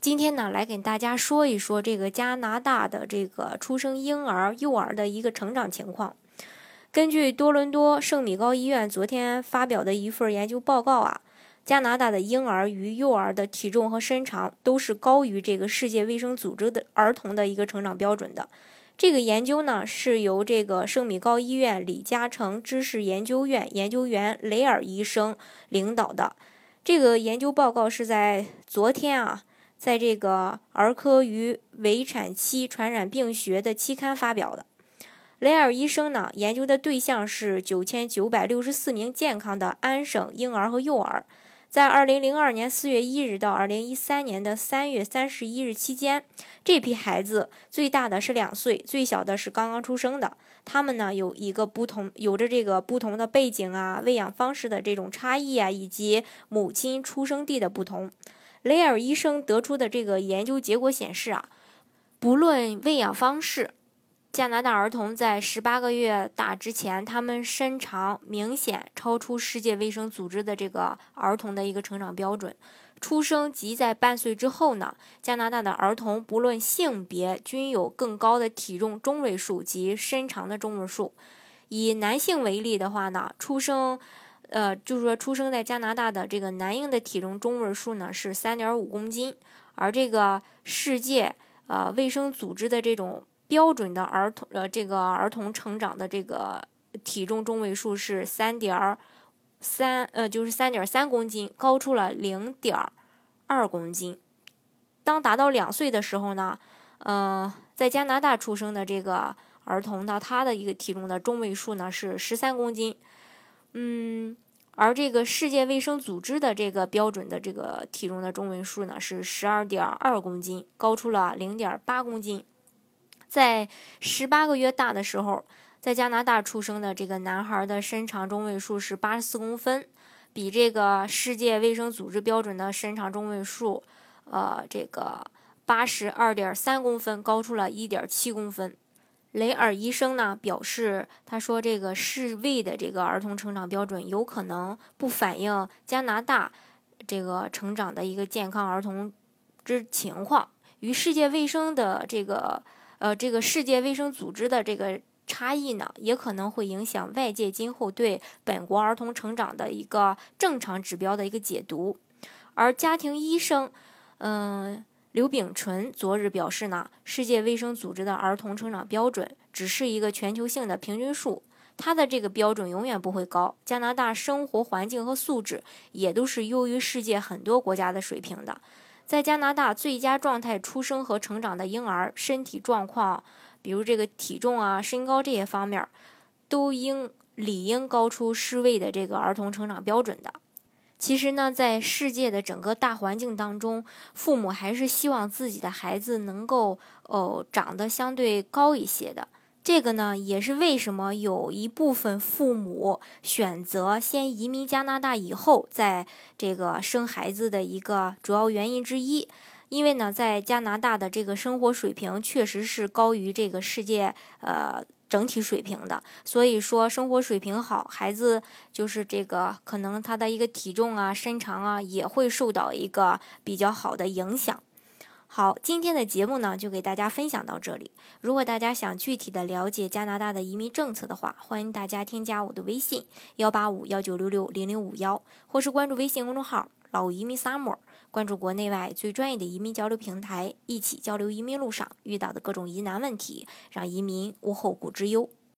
今天呢，来给大家说一说这个加拿大的这个出生婴儿、幼儿的一个成长情况。根据多伦多圣米高医院昨天发表的一份研究报告啊，加拿大的婴儿与幼儿的体重和身长都是高于这个世界卫生组织的儿童的一个成长标准的。这个研究呢，是由这个圣米高医院李嘉诚知识研究院研究员雷尔医生领导的。这个研究报告是在昨天啊，在这个儿科与围产期传染病学的期刊发表的。雷尔医生呢，研究的对象是9964名健康的安省婴儿和幼儿，在2002年4月1日到2013年的3月31日期间，这批孩子最大的是2岁，最小的是刚刚出生的。他们呢有着这个不同的背景啊、喂养方式的这种差异啊，以及母亲出生地的不同。雷尔医生得出的这个研究结果显示啊，不论喂养方式，加拿大儿童在18个月大之前，他们身长明显超出世界卫生组织的这个儿童的一个成长标准。出生及在半岁之后呢，加拿大的儿童不论性别均有更高的体重中位数及身长的中位数。以男性为例的话呢，出生在加拿大的这个男婴的体重中位数呢是 3.5 公斤，而这个世界卫生组织的这种标准的儿童成长的这个体重中位数是 3.3 公斤，高出了 0.2 公斤。当达到2岁的时候呢，在加拿大出生的这个儿童呢，他的一个体重的中位数呢是13公斤。而这个世界卫生组织的这个标准的这个体重的中位数呢是 12.2 公斤，高出了 0.8 公斤。在18个月大的时候，在加拿大出生的这个男孩的身长中位数是84公分，比这个世界卫生组织标准的身长中位数，这个 82.3 公分高出了 1.7 公分。雷尔医生呢表示，他说这个世卫的这个儿童成长标准有可能不反映加拿大这个成长的一个健康儿童之情况，与世界卫生组织的这个差异呢，也可能会影响外界今后对本国儿童成长的一个正常指标的一个解读。而家庭医生刘秉纯昨日表示呢，世界卫生组织的儿童成长标准只是一个全球性的平均数，它的这个标准永远不会高。加拿大生活环境和素质也都是优于世界很多国家的水平的。在加拿大最佳状态出生和成长的婴儿，身体状况，比如这个体重啊、身高这些方面，都理应高出世卫的这个儿童成长标准的。其实呢，在世界的整个大环境当中，父母还是希望自己的孩子能够长得相对高一些的。这个呢，也是为什么有一部分父母选择先移民加拿大以后在这个生孩子的一个主要原因之一。因为呢，在加拿大的这个生活水平确实是高于这个世界整体水平的，所以说生活水平好，孩子就是这个可能他的一个体重啊、身长啊也会受到一个比较好的影响。好，今天的节目呢，就给大家分享到这里。如果大家想具体的了解加拿大的移民政策的话，欢迎大家添加我的微信18519660051，或是关注微信公众号“老移民 Summer”， 关注国内外最专业的移民交流平台，一起交流移民路上遇到的各种疑难问题，让移民无后顾之忧。